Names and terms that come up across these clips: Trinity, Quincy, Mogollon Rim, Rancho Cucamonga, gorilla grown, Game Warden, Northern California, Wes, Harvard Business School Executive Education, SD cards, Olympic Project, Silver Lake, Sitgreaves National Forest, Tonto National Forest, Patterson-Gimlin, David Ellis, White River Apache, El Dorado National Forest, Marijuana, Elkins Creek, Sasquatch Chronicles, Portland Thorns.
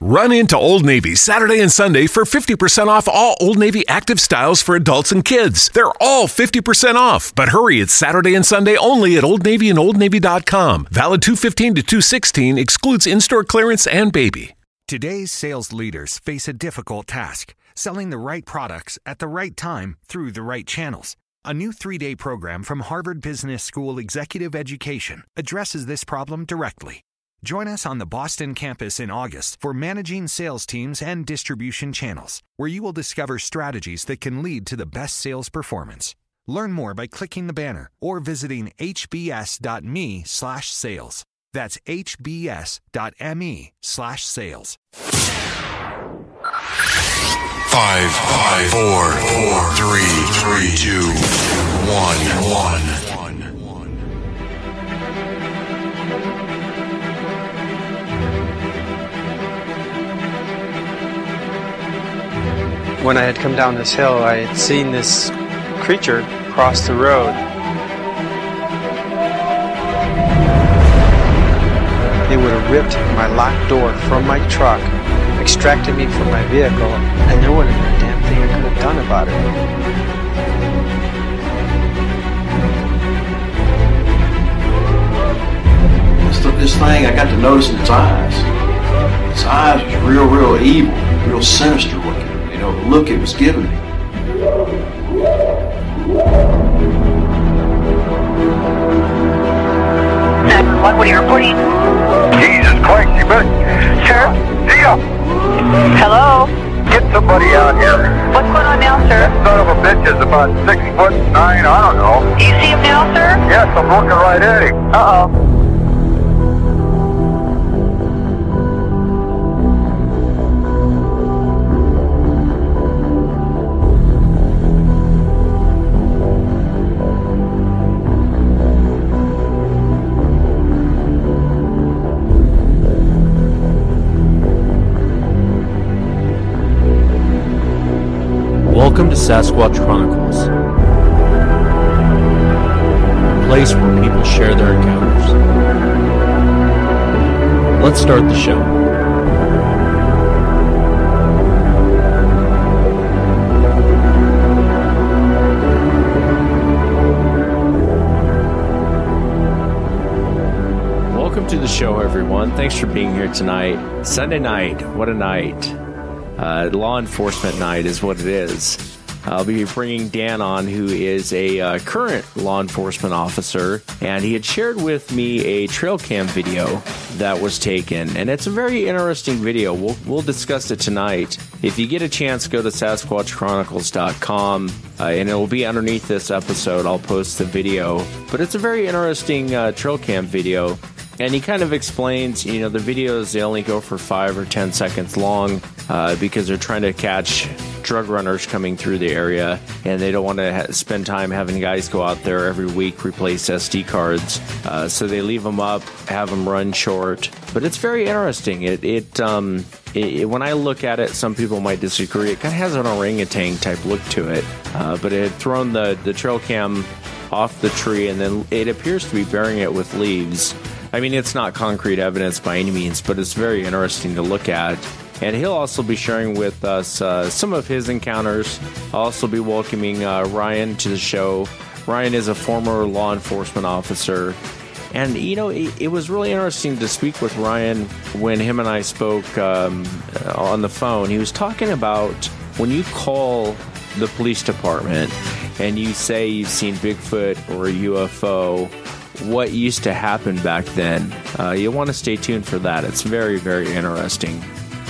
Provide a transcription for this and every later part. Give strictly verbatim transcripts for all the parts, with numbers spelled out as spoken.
Run into Old Navy Saturday and Sunday for fifty percent off all Old Navy active styles for adults and kids. They're all fifty percent off, but hurry, it's Saturday and Sunday only at Old Navy and old navy dot com. Valid two fifteen to two sixteen, excludes in-store clearance and baby. Today's sales leaders face a difficult task, selling the right products at the right time through the right channels. A new three-day program from Harvard Business School Executive Education addresses this problem directly. Join us on the Boston campus in August for Managing Sales Teams and Distribution Channels, where you will discover strategies that can lead to the best sales performance. Learn more by clicking the banner or visiting hbs.me slash sales. That's hbs.me slash sales. Five, five, four, four, three, three, two, one, one. When I had come down this hill, I had seen this creature cross the road. They would have ripped my locked door from my truck, extracted me from my vehicle, and there wouldn't have been a damn thing I could have done about it. This thing, I got to notice in its eyes. Its eyes was real, real evil, real sinister looking. You know, the look it was giving me. What are you reporting? Jesus Christ, you bet. Sheriff? Yeah. Hello? Get somebody out here. What's going on now, sir? That son of a bitch is about six foot nine, I don't know. Do you see him now, sir? Yes, I'm looking right at him. Uh-oh. Welcome to Sasquatch Chronicles, a place where people share their encounters. Let's start the show. Welcome to the show, everyone. Thanks for being here tonight. Sunday night, what a night. Uh, law enforcement night is what it is. I'll be bringing Dan on, who is a uh, current law enforcement officer, and he had shared with me a trail cam video that was taken, and it's a very interesting video. We'll, we'll discuss it tonight. If you get a chance, go to sasquatch chronicles dot com, uh, and it will be underneath this episode. I'll post the video, but it's a very interesting uh, trail cam video, and he kind of explains, you know, the videos, they only go for five or ten seconds long. Uh, because they're trying to catch drug runners coming through the area, and they don't want to ha- spend time having guys go out there every week, replace S D cards. Uh, so they leave them up, have them run short. But it's very interesting. It, it, um, it, it when I look at it, some people might disagree. It kind of has an orangutan type look to it. Uh, but it had thrown the, the trail cam off the tree, and then it appears to be burying it with leaves. I mean, it's not concrete evidence by any means, but it's very interesting to look at. And he'll also be sharing with us uh, some of his encounters. I'll also be welcoming uh, Ryan to the show. Ryan is a former law enforcement officer. And, you know, it, it was really interesting to speak with Ryan when him and I spoke um, on the phone. He was talking about when you call the police department and you say you've seen Bigfoot or a U F O, what used to happen back then. Uh, you'll want to stay tuned for that. It's very, very interesting.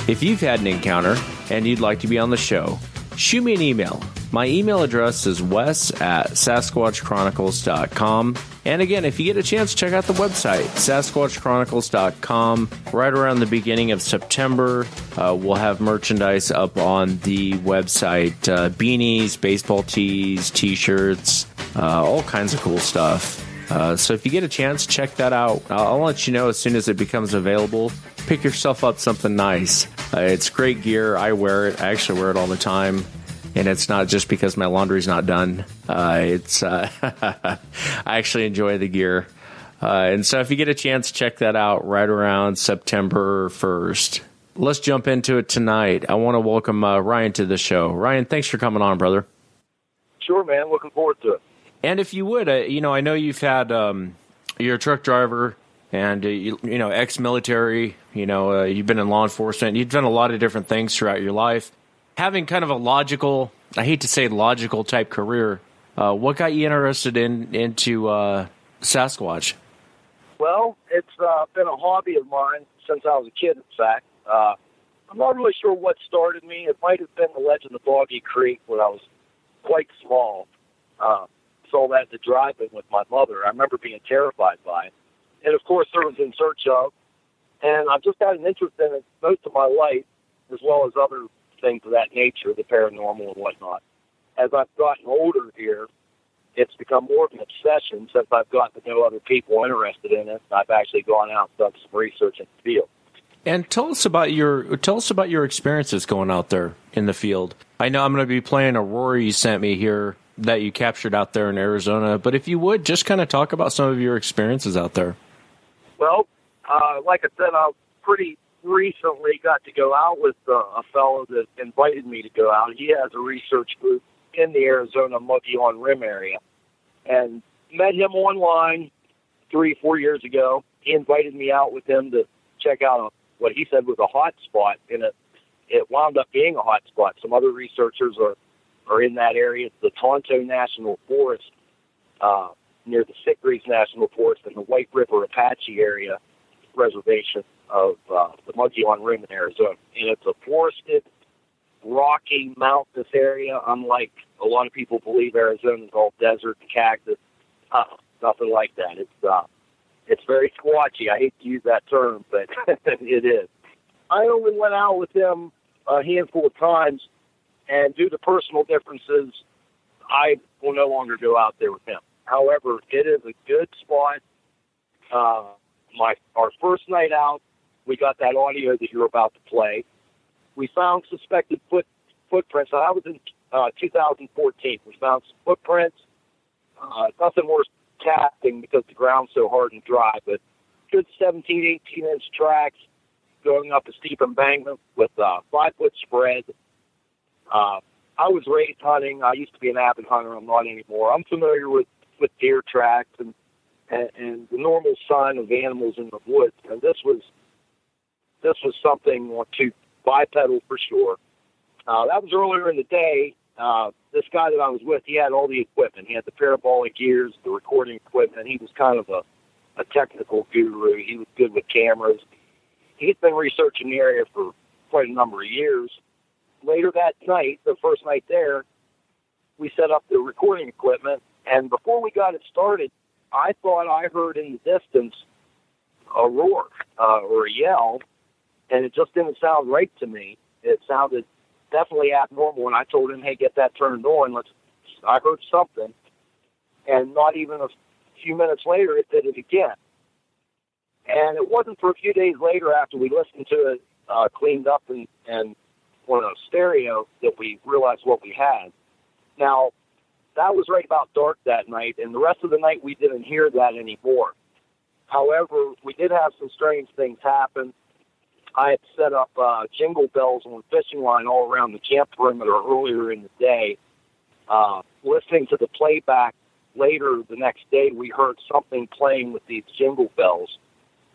If you've had an encounter and you'd like to be on the show, shoot me an email. My email address is wes at sasquatch chronicles dot com. And again, if you get a chance, check out the website, sasquatch chronicles dot com. Right around the beginning of September, uh, we'll have merchandise up on the website. Uh, beanies, baseball tees, t-shirts, uh, all kinds of cool stuff. Uh, so if you get a chance, check that out. I'll, I'll let you know as soon as it becomes available. Pick yourself up something nice. Uh, it's great gear. I wear it. I actually wear it all the time. And it's not just because my laundry's not done. Uh, it's uh, I actually enjoy the gear. Uh, and so if you get a chance, check that out right around September first. let's jump into it tonight. I want to welcome uh, Ryan to the show. Ryan, thanks for coming on, brother. Sure, man. Looking forward to it. And if you would, uh, you know, I know you've had um, you're a truck driver and, uh, you, you know, ex-military, you know, uh, you've been in law enforcement. You've done a lot of different things throughout your life. Having kind of a logical, I hate to say logical type career, uh, what got you interested in into uh, Sasquatch? Well, it's uh, been a hobby of mine since I was a kid, in fact. Uh, I'm not really sure what started me. It might have been the legend of Boggy Creek when I was quite small. Uh, sold that to drive-in with my mother. I remember being terrified by it. And, of course, there was In Search Of. And I've just had an interest in it most of my life, as well as other things of that nature, the paranormal and whatnot. As I've gotten older here, it's become more of an obsession since I've gotten to know other people interested in it. I've actually gone out and done some research in the field. And tell us about your tell us about your experiences going out there in the field. I know I'm going to be playing a roar you sent me here that you captured out there in Arizona, but if you would, just kind of talk about some of your experiences out there. Well, uh, like I said, I pretty recently got to go out with uh, a fellow that invited me to go out. He has a research group in the Arizona Mogollon Rim area, and met him online three, four years ago. He invited me out with him to check out a what he said was a hot spot, and it, it wound up being a hot spot. Some other researchers are, are in that area. It's the Tonto National Forest uh, near the Sitgreaves National Forest and the White River Apache area reservation of uh, the Mogollon Rim in Arizona. And it's a forested, rocky, mountainous area, unlike a lot of people believe Arizona is all desert and cactus. Uh, nothing like that. It's... Uh, It's very squatchy. I hate to use that term, but it is. I only went out with him a handful of times, and due to personal differences, I will no longer go out there with him. However, it is a good spot. Uh, my Our first night out, we got that audio that you're about to play. We found suspected foot, footprints. That was in uh, two thousand fourteen. We found some footprints. Uh, nothing worse casting because the ground's so hard and dry, but good seventeen, eighteen inch tracks going up a steep embankment with a uh, five foot spread. Uh, I was raised hunting. I used to be an avid hunter. I'm not anymore. I'm familiar with, with deer tracks and, and, and the normal sign of animals in the woods. And this was, this was something to bipedal for sure. Uh, that was earlier in the day. Uh, this guy that I was with, he had all the equipment. He had the parabolic gears, the recording equipment. He was kind of a, a technical guru. He was good with cameras. He'd been researching the area for quite a number of years. Later that night, the first night there, we set up the recording equipment. And before we got it started, I thought I heard in the distance a roar uh, or a yell, and it just didn't sound right to me. It sounded definitely abnormal, and I told him, hey, get that turned on. Let's. I heard something, and not even a few minutes later, it did it again. And it wasn't for a few days later after we listened to it, uh, cleaned up, and, and on a stereo that we realized what we had. Now, that was right about dark that night, and the rest of the night, we didn't hear that anymore. However, we did have some strange things happen. I had set up uh, jingle bells on the fishing line all around the camp perimeter earlier in the day. Uh, listening to the playback later the next day, we heard something playing with these jingle bells,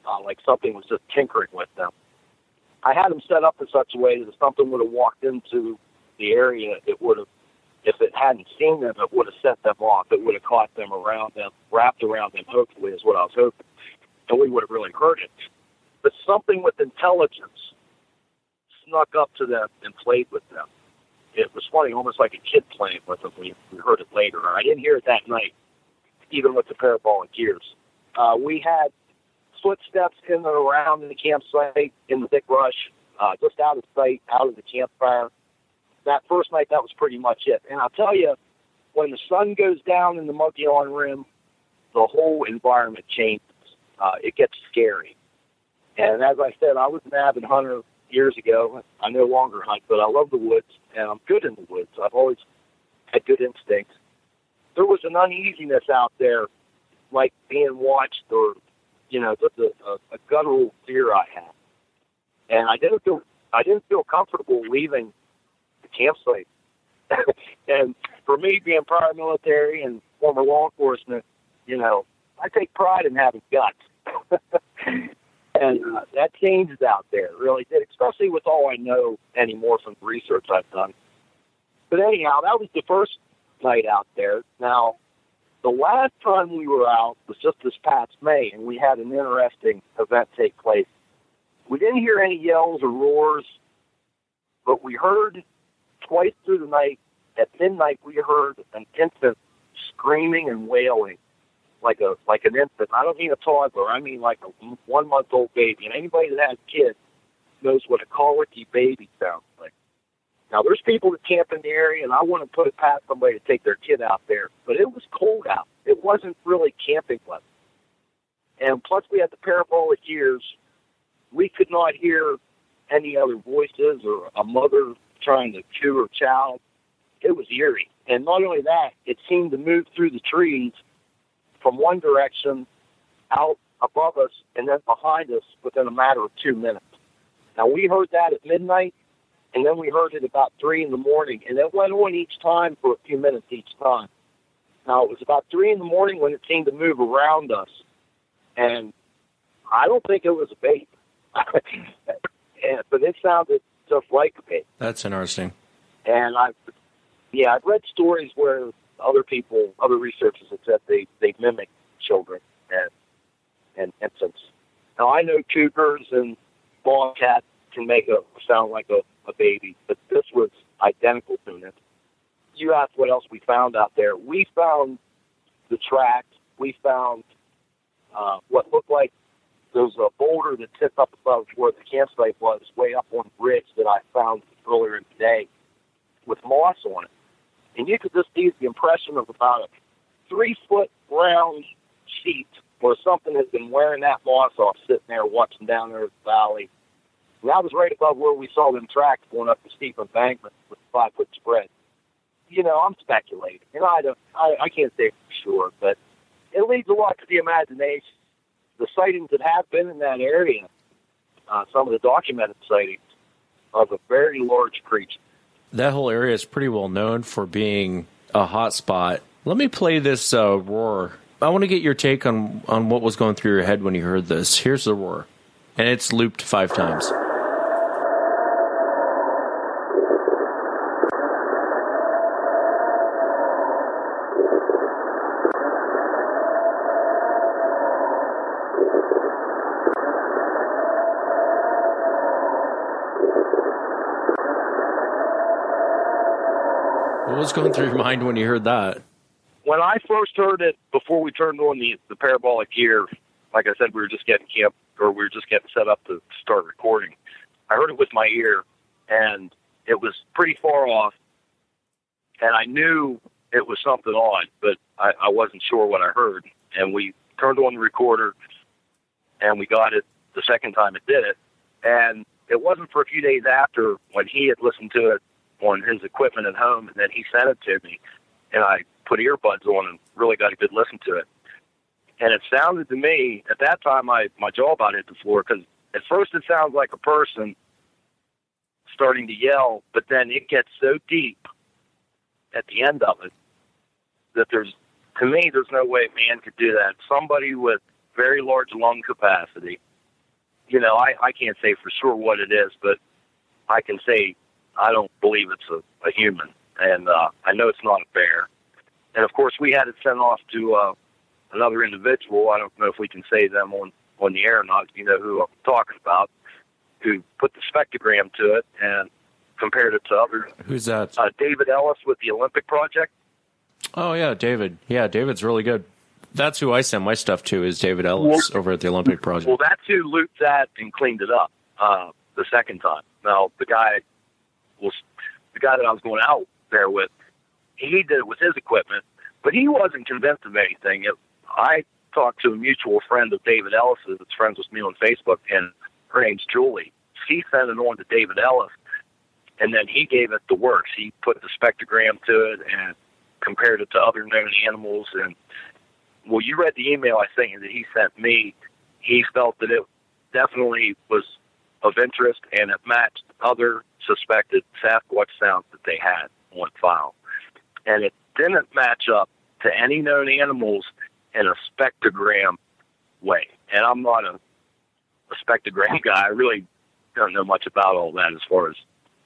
uh, like something was just tinkering with them. I had them set up in such a way that if something would have walked into the area, it would have, if it hadn't seen them, it would have set them off. It would have caught them around them, wrapped around them, hopefully, is what I was hoping. And we would have really heard it. But something with intelligence snuck up to them and played with them. It was funny, almost like a kid playing with them. We, we heard it later. I didn't hear it that night, even with the parabolic gears. Uh, we had footsteps in and around the campsite, in the thick brush, uh, just out of sight, out of the campfire. That first night, that was pretty much it. And I'll tell you, when the sun goes down in the Mogollon Rim, the whole environment changes. Uh, it gets scary. And as I said, I was an avid hunter years ago. I no longer hunt, but I love the woods, and I'm good in the woods. I've always had good instincts. There was an uneasiness out there, like being watched or, you know, just a, a, a guttural fear I had. And I didn't go I didn't feel comfortable leaving the campsite. And for me, being prior military and former law enforcement, you know, I take pride in having guts. And uh, that changes out there, really did, especially with all I know anymore from the research I've done. But anyhow, that was the first night out there. Now, the last time we were out was just this past May, and we had an interesting event take place. We didn't hear any yells or roars, but we heard twice through the night. At midnight, we heard an infant screaming and wailing, like a like an infant. I don't mean a toddler. I mean like a one-month-old baby. And anybody that has kids knows what a colicky baby sounds like. Now, there's people that camp in the area, and I wouldn't put it past somebody to take their kid out there. But it was cold out. It wasn't really camping weather. And plus, we had the parabolic ears. We could not hear any other voices or a mother trying to chew her child. It was eerie. And not only that, it seemed to move through the trees from one direction out above us and then behind us within a matter of two minutes. Now, we heard that at midnight, and then we heard it about three in the morning, and it went on each time for a few minutes each time. Now, it was about three in the morning when it seemed to move around us, and I don't think it was a baby. But it sounded just like a baby. That's interesting. And I've, yeah, I've read stories where other people, other researchers have said they, they mimic children and, and infants. Now, I know cougars and bobcats can make a sound like a, a baby, but this was identical to it. You asked what else we found out there. We found the track. We found uh, what looked like there was a boulder that sits up above where the campsite was, way up on a ridge that I found earlier in the day with moss on it. And you could just see the impression of about a three-foot round sheet where something has been wearing that moss off, sitting there watching down there at the valley. And that was right above where we saw them tracks going up the steep embankment with a five-foot spread. You know, I'm speculating. And I, don't, I, I can't say for sure, but it leaves a lot to the imagination. The sightings that have been in that area, uh, some of the documented sightings of a very large creature. That whole area is pretty well known for being a hot spot. Let me play this uh, roar. I want to get your take on, on what was going through your head when you heard this. Here's the roar, and it's looped five times. What was going through your mind when you heard that? When I first heard it, before we turned on the, the parabolic gear, like I said, we were just getting camp, or we were just getting set up to start recording. I heard it with my ear, and it was pretty far off, and I knew it was something odd, but I, I wasn't sure what I heard. And we turned on the recorder, and we got it the second time it did it. And it wasn't for a few days after when he had listened to it on his equipment at home, and then he sent it to me, and I put earbuds on and really got a good listen to it. And it sounded to me, at that time, I, my jaw about hit the floor, because at first it sounds like a person starting to yell, but then it gets so deep at the end of it that there's, to me, there's no way a man could do that. Somebody with very large lung capacity, you know, I, I can't say for sure what it is, but I can say I don't believe it's a, a human, and uh, I know it's not a bear. And, of course, we had it sent off to uh, another individual. I don't know if we can say them on, on the air or not. You know who I'm talking about, who put the spectrogram to it and compared it to others. Who's that? Uh, David Ellis with the Olympic Project. Oh, yeah, David. Yeah, David's really good. That's who I send my stuff to, is David Ellis well, over at the Olympic Project. Well, that's who looped that and cleaned it up uh, the second time. Now, the guy... was the guy that I was going out there with, he did it with his equipment, but he wasn't convinced of anything. It, I talked to a mutual friend of David Ellis's that's friends with me on Facebook, and her name's Julie. She sent it on to David Ellis, and then he gave it the works. He put the spectrogram to it and compared it to other known animals. And, well, you read the email I sent you that he sent me. He felt that it definitely was of interest, and it matched other suspected Sasquatch sounds that they had on file. And it didn't match up to any known animals in a spectrogram way. And I'm not a, a spectrogram guy. I really don't know much about all that as far as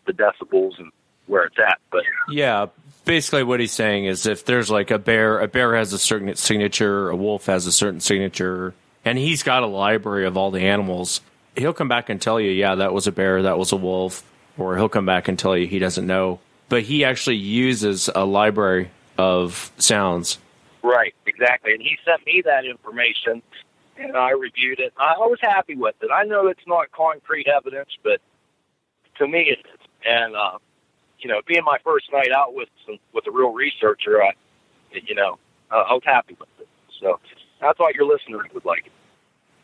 the decibels and where it's at. But yeah, basically what he's saying is if there's like a bear, a bear has a certain signature, a wolf has a certain signature, and he's got a library of all the animals, he'll come back and tell you, yeah, that was a bear, that was a wolf, or he'll come back and tell you he doesn't know. But he actually uses a library of sounds. Right, exactly. And he sent me that information, and I reviewed it. I was happy with it. I know it's not concrete evidence, but to me it is. And, uh, you know, being my first night out with some, with a real researcher, I, you know, uh, I was happy with it. So I thought your listeners would like it.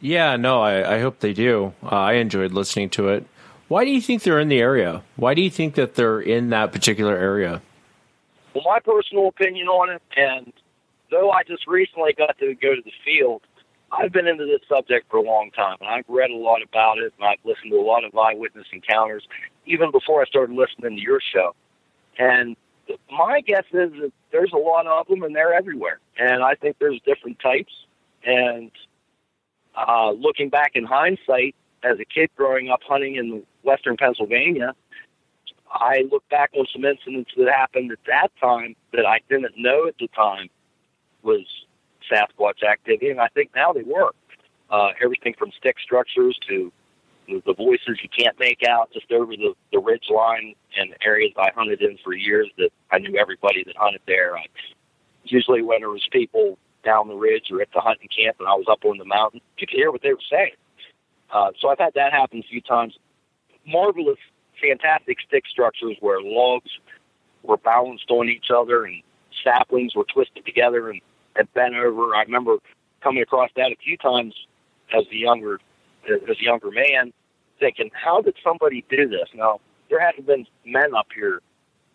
Yeah, no, I, I hope they do. Uh, I enjoyed listening to it. Why do you think they're in the area? Why do you think that they're in that particular area? Well, my personal opinion on it, and though I just recently got to go to the field, I've been into this subject for a long time, and I've read a lot about it, and I've listened to a lot of eyewitness encounters, even before I started listening to your show. And my guess is that there's a lot of them, and they're everywhere. And I think there's different types. And uh, looking back in hindsight, as a kid growing up hunting in western Pennsylvania, I look back on some incidents that happened at that time that I didn't know at the time was Sasquatch activity, and I think now they were. Uh, everything from stick structures to the voices you can't make out just over the, the ridge line and areas I hunted in for years that I knew everybody that hunted there. I, usually when there was people down the ridge or at the hunting camp and I was up on the mountain, you could hear what they were saying. Uh, so I've had that happen a few times. Marvelous, fantastic stick structures where logs were balanced on each other and saplings were twisted together and, and bent over. I remember coming across that a few times as a younger as a younger man, thinking, how did somebody do this? Now, there hasn't been men up here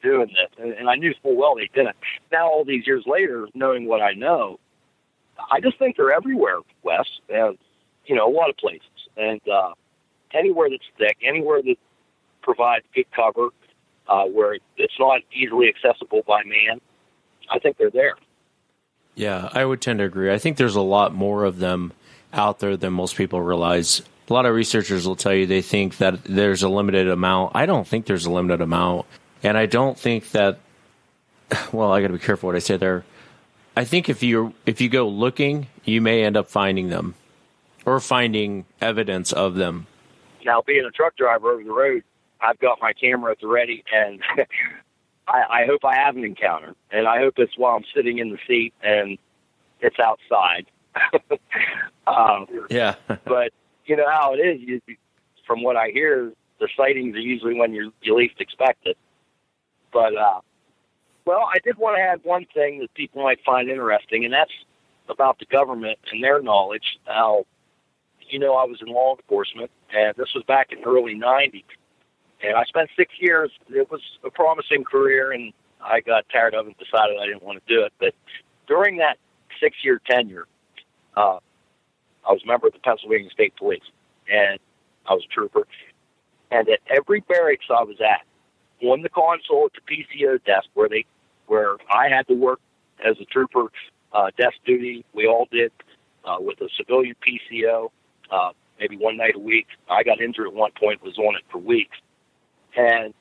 doing this, and, and I knew full well they didn't. Now, all these years later, knowing what I know, I just think they're everywhere, Wes, and, you know, a lot of places. And uh, anywhere that's thick, anywhere that provides good cover, uh, where it's not easily accessible by man, I think they're there. Yeah, I would tend to agree. I think there's a lot more of them out there than most people realize. A lot of researchers will tell you they think that there's a limited amount. I don't think there's a limited amount. And I don't think that, well, I got to be careful what I say there. I think if you if you go looking, you may end up finding them or finding evidence of them. Now, being a truck driver over the road, I've got my camera at the ready, and I, I hope I have an encounter. And I hope it's while I'm sitting in the seat and it's outside. um, yeah. But you know how it is. You, from what I hear, the sightings are usually when you you least expect it. But uh, well, I did want to add one thing that people might find interesting, and that's about the government and their knowledge. Now, you know, I was in law enforcement, and this was back in the early nineties, and I spent six years. It was a promising career, and I got tired of it and decided I didn't want to do it. But during that six-year tenure, Uh, I was a member of the Pennsylvania State Police, and I was a trooper. And at every barracks I was at, on the console at the P C O desk, where they, where I had to work as a trooper, uh, desk duty, we all did, uh, with a civilian P C O, uh, maybe one night a week. I got injured at one point, was on it for weeks. And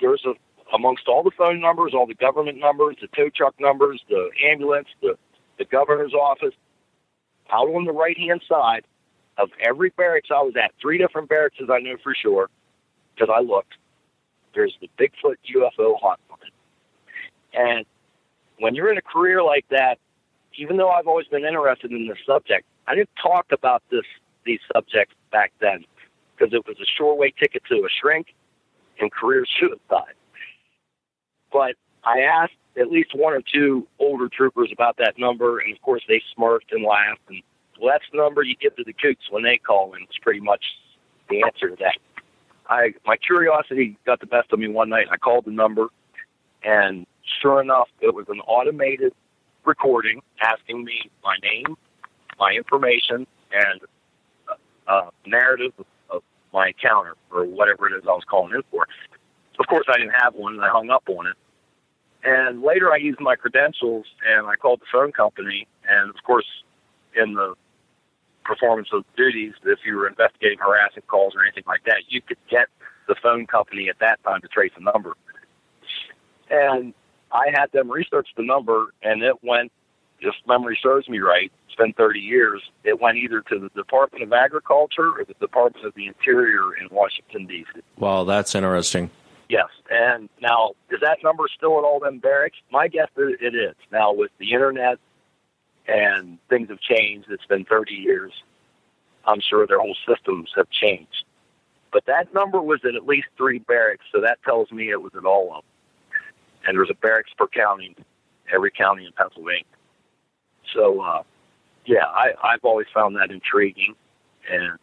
there's a, amongst all the phone numbers, all the government numbers, the tow truck numbers, the ambulance, the, the governor's office, out on the right-hand side of every barracks I was at, three different barracks I know for sure, because I looked, there's the Bigfoot U F O hotline. And when you're in a career like that, even though I've always been interested in this subject, I didn't talk about this these subjects back then, because it was a sure-way ticket to a shrink and career suicide. But I asked at least one or two older troopers about that number, and of course they smirked and laughed. And well, that's the number you give to the kooks when they call, and it's pretty much the answer to that. I my curiosity got the best of me one night. I called the number, and sure enough, it was an automated recording asking me my name, my information, and a, a narrative of, of my account or, or whatever it is I was calling in for. Of course, I didn't have one, and I hung up on it. And later I used my credentials, and I called the phone company, and, of course, in the performance of duties, if you were investigating harassment calls or anything like that, you could get the phone company at that time to trace a number. And I had them research the number, and it went, if memory serves me right, it's been thirty years, it went either to the Department of Agriculture or the Department of the Interior in Washington, D C Wow, that's interesting. Yes, and now, is that number still at all them barracks? My guess is it is. Now, with the Internet and things have changed, it's been thirty years, I'm sure their whole systems have changed. But that number was at at least three barracks, so that tells me it was at all of them. And there was a barracks per county, every county in Pennsylvania. So, uh, yeah, I, I've always found that intriguing, and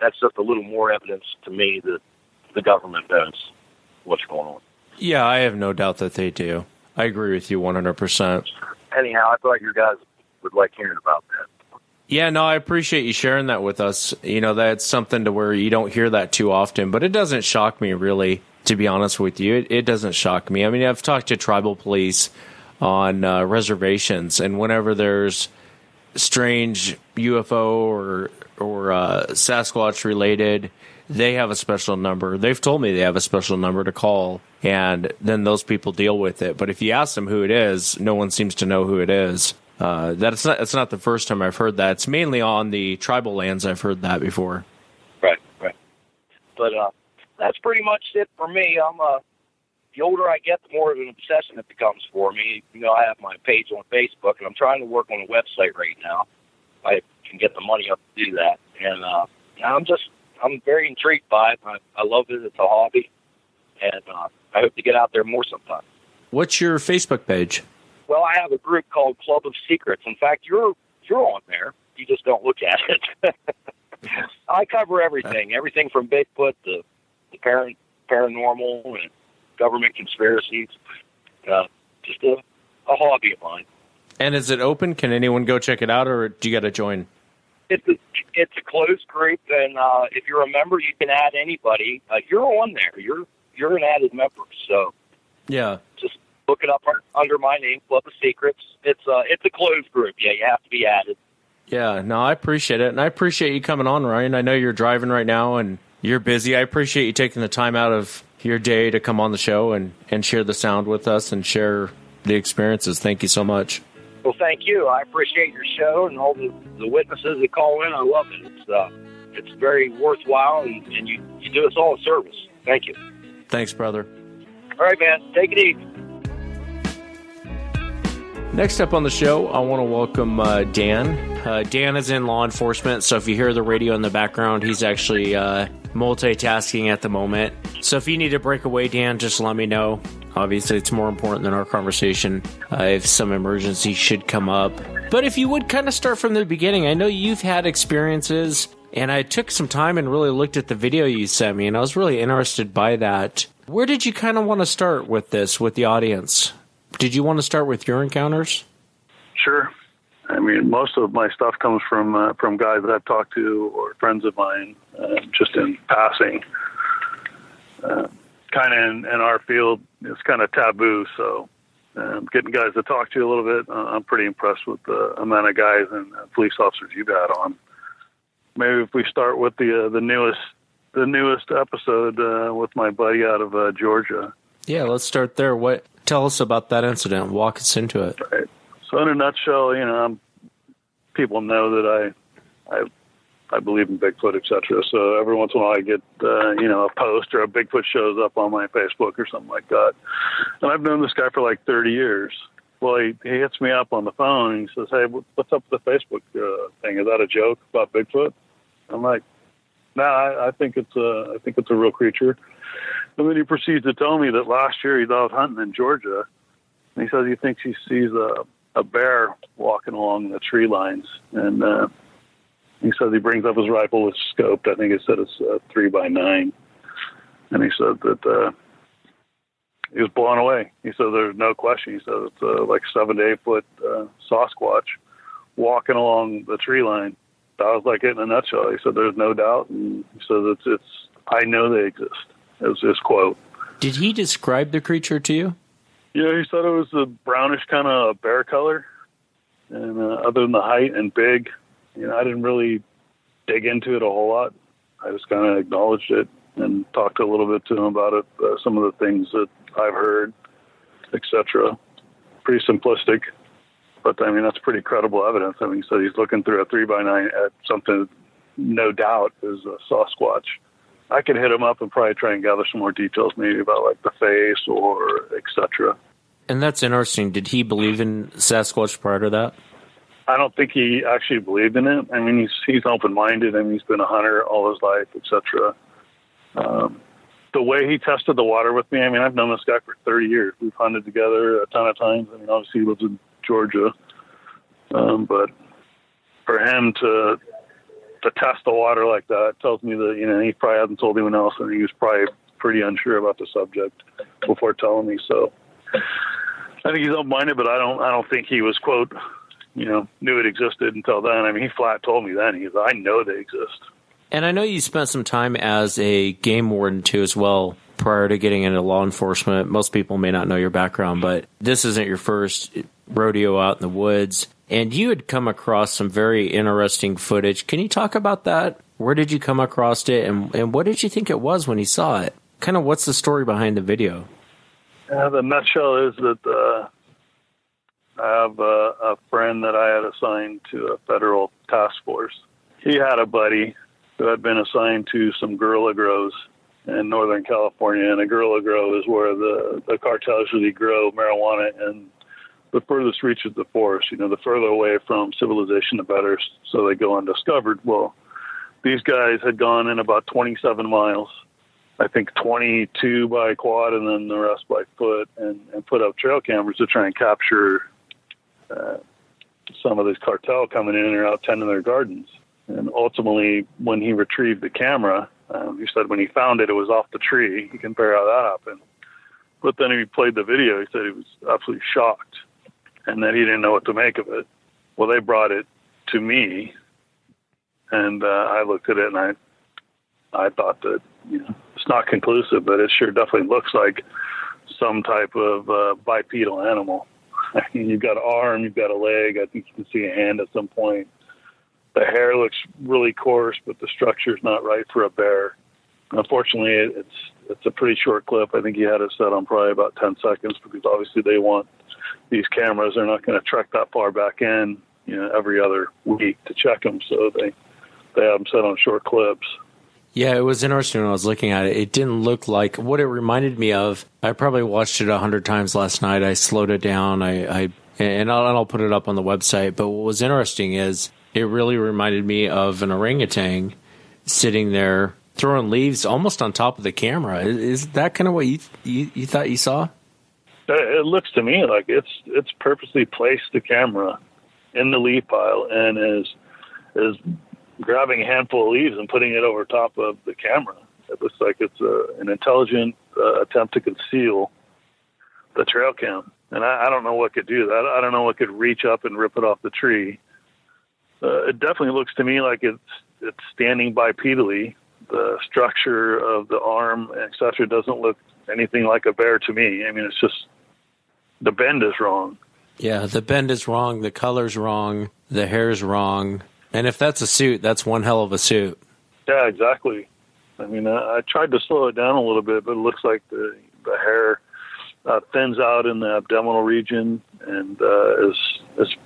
that's just a little more evidence to me that the government knows what's going on. Yeah, I have no doubt that they do. I agree with you one hundred percent. Anyhow, I thought you guys would like hearing about that. Yeah, no, I appreciate you sharing that with us. You know, that's something to where you don't hear that too often, but it doesn't shock me, really, to be honest with you. It, it doesn't shock me. I mean, I've talked to tribal police on uh, reservations, and whenever there's strange U F O or or uh, Sasquatch related, they have a special number. They've told me they have a special number to call, and then those people deal with it. But if you ask them who it is, no one seems to know who it is. Uh, that's not that's not the first time I've heard that. It's mainly on the tribal lands I've heard that before. Right, right. But uh, that's pretty much it for me. I'm uh, the older I get, the more of an obsession it becomes for me. You know, I have my page on Facebook, and I'm trying to work on a website right now. I can get the money up to do that, and uh, I'm just. I'm very intrigued by it. I, I love it. It's a hobby, and uh, I hope to get out there more sometime. What's your Facebook page? Well, I have a group called Club of Secrets. In fact, you're you're on there. You just don't look at it. I cover everything, everything from Bigfoot to the parent, paranormal and government conspiracies. Uh, just a, a hobby of mine. And is it open? Can anyone go check it out, or do you got to join? It's a, it's a closed group, and uh, if you're a member, you can add anybody. Uh, you're on there. You're you're an added member, so yeah. Just look it up under my name, Club of Secrets. It's uh, it's a closed group. Yeah, you have to be added. Yeah, no, I appreciate it, and I appreciate you coming on, Ryan. I know you're driving right now, and you're busy. I appreciate you taking the time out of your day to come on the show and, and share the sound with us and share the experiences. Thank you so much. Well, thank you. I appreciate your show and all the, the witnesses that call in. I love it. It's uh, it's very worthwhile, and, and you, you do us all a service. Thank you. Thanks, brother. All right, man. Take it easy. Next up on the show, I want to welcome uh, Dan. Uh, Dan is in law enforcement, so if you hear the radio in the background, he's actually uh, multitasking at the moment. So if you need to break away, Dan, just let me know. Obviously, it's more important than our conversation uh, if some emergency should come up. But if you would kind of start from the beginning, I know you've had experiences, and I took some time and really looked at the video you sent me, and I was really interested by that. Where did you kind of want to start with this, with the audience? Did you want to start with your encounters? Sure. I mean, most of my stuff comes from uh, from guys that I've talked to or friends of mine, uh, just in passing. Uh, kind of in, in our field, it's kind of taboo, so um, getting guys to talk to you a little bit, uh, I'm pretty impressed with the amount of guys and uh, police officers you've had on. Maybe if we start with the uh, the newest the newest episode uh, with my buddy out of uh, Georgia. Yeah, let's start there. What tell us about that incident. Walk us into it. Right. So in a nutshell, you know, I'm, people know that I I I believe in Bigfoot, et cetera. So every once in a while I get, uh, you know, a post or a Bigfoot shows up on my Facebook or something like that. And I've known this guy for like thirty years. Well, he, he hits me up on the phone and he says, hey, what's up with the Facebook uh, thing? Is that a joke about Bigfoot? I'm like, no, nah, I, I think it's a, I think it's a real creature. And then he proceeds to tell me that last year he's out hunting in Georgia. And he says he thinks he sees a, a bear walking along the tree lines. And, uh, he says he brings up his rifle, it's scoped. I think it said it's uh, three by nine. And he said that uh, he was blown away. He said there's no question. He said it's uh, like seven to eight foot uh, Sasquatch walking along the tree line. I was like, in a nutshell, he said, there's no doubt. And he said, it's, it's, I know they exist. That was his quote. Did he describe the creature to you? Yeah, he said it was a brownish kind of bear color. And uh, other than the height and big, you know, I didn't really dig into it a whole lot. I just kind of acknowledged it and talked a little bit to him about it, uh, some of the things that I've heard, et cetera. Pretty simplistic, but I mean, that's pretty credible evidence. I mean, so he's looking through a three by nine at something, no doubt, is a Sasquatch. I could hit him up and probably try and gather some more details, maybe about like the face or et cetera. And that's interesting. Did he believe in Sasquatch prior to that? I don't think he actually believed in it. I mean, he's he's open-minded. I mean, he's been a hunter all his life, et cetera. Um, the way he tested the water with me, I mean, I've known this guy for thirty years. We've hunted together a ton of times. I mean, obviously he lives in Georgia. Um, but for him to to test the water like that tells me that, you know, he probably hasn't told anyone else, and he was probably pretty unsure about the subject before telling me. So I think he's open-minded, but I don't, I don't think he was, quote, you know, knew it existed until then. I mean, he flat told me then. He goes, I know they exist. And I know you spent some time as a game warden, too, as well, prior to getting into law enforcement. Most people may not know your background, but this isn't your first rodeo out in the woods. And you had come across some very interesting footage. Can you talk about that? Where did you come across it, and, and what did you think it was when you saw it? Kind of what's the story behind the video? Uh, the nutshell is that... Uh I have a, a friend that I had assigned to a federal task force. He had a buddy who had been assigned to some guerrilla grows in Northern California, and a guerrilla grow is where the, the cartels really grow marijuana in the furthest reaches of the forest, you know, the further away from civilization, the better, so they go undiscovered. Well, these guys had gone in about twenty-seven miles, I think twenty-two by quad and then the rest by foot, and, and put up trail cameras to try and capture Uh, some of this cartel coming in and out tending their gardens. And ultimately, when he retrieved the camera, um, he said when he found it, it was off the tree. He can figure out how that happened. But then he played the video. He said he was absolutely shocked and that he didn't know what to make of it. Well, they brought it to me, and uh, I looked at it, and I I thought that, you know, it's not conclusive, but it sure definitely looks like some type of uh, bipedal animal. I mean, you've got an arm, you've got a leg. I think you can see a hand at some point. The hair looks really coarse, but the structure's not right for a bear. Unfortunately, it's it's a pretty short clip. I think he had it set on probably about ten seconds because obviously they want these cameras. They're not going to trek that far back in, you know, every other week to check them. So they, they have them set on short clips. Yeah, it was interesting when I was looking at it. It didn't look like what it reminded me of. I probably watched it a hundred times last night. I slowed it down. I, I and I'll, and I'll put it up on the website. But what was interesting is it really reminded me of an orangutan sitting there throwing leaves almost on top of the camera. Is that kind of what you you, you thought you saw? It looks to me like it's it's purposely placed the camera in the leaf pile and is is. grabbing a handful of leaves and putting it over top of the camera. It looks like it's a, an intelligent uh, attempt to conceal the trail cam. And I, I don't know what could do that. I don't know what could reach up and rip it off the tree. Uh, it definitely looks to me like it's it's standing bipedally. The structure of the arm, et cetera, doesn't look anything like a bear to me. I mean, it's just the bend is wrong. Yeah, the bend is wrong. The color's wrong. The hair's wrong. And if that's a suit, that's one hell of a suit. Yeah, exactly. I mean, I, I tried to slow it down a little bit, but it looks like the, the hair uh, thins out in the abdominal region and uh, is, is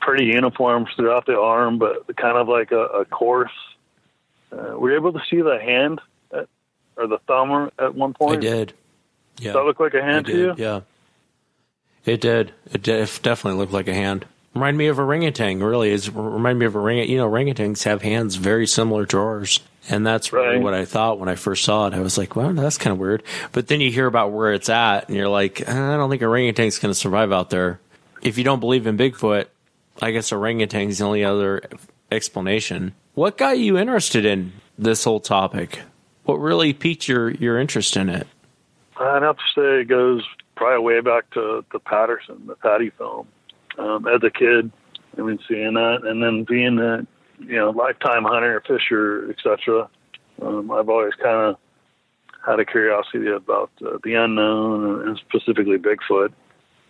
pretty uniform throughout the arm, but kind of like a, a coarse. Uh, were you able to see the hand at, or the thumb at one point? I did. Yeah. Does that look like a hand to you? Yeah. It did. It did. It definitely looked like a hand. Remind me of a orangutan, really. Is remind me of a orangutan. You know, orangutans have hands very similar to ours, and that's really right. What I thought when I first saw it. I was like, "Well, that's kind of weird." But then you hear about where it's at, and you're like, "I don't think a orangutan's going to survive out there." If you don't believe in Bigfoot, I guess a orangutan's the only other explanation. What got you interested in this whole topic? What really piqued your your interest in it? I'd have to say it goes probably way back to the Patterson, the Patty film. Um, as a kid, I mean, seeing that, and then being that you know, lifetime hunter, fisher, et cetera. Um, I've always kind of had a curiosity about uh, the unknown, and specifically Bigfoot,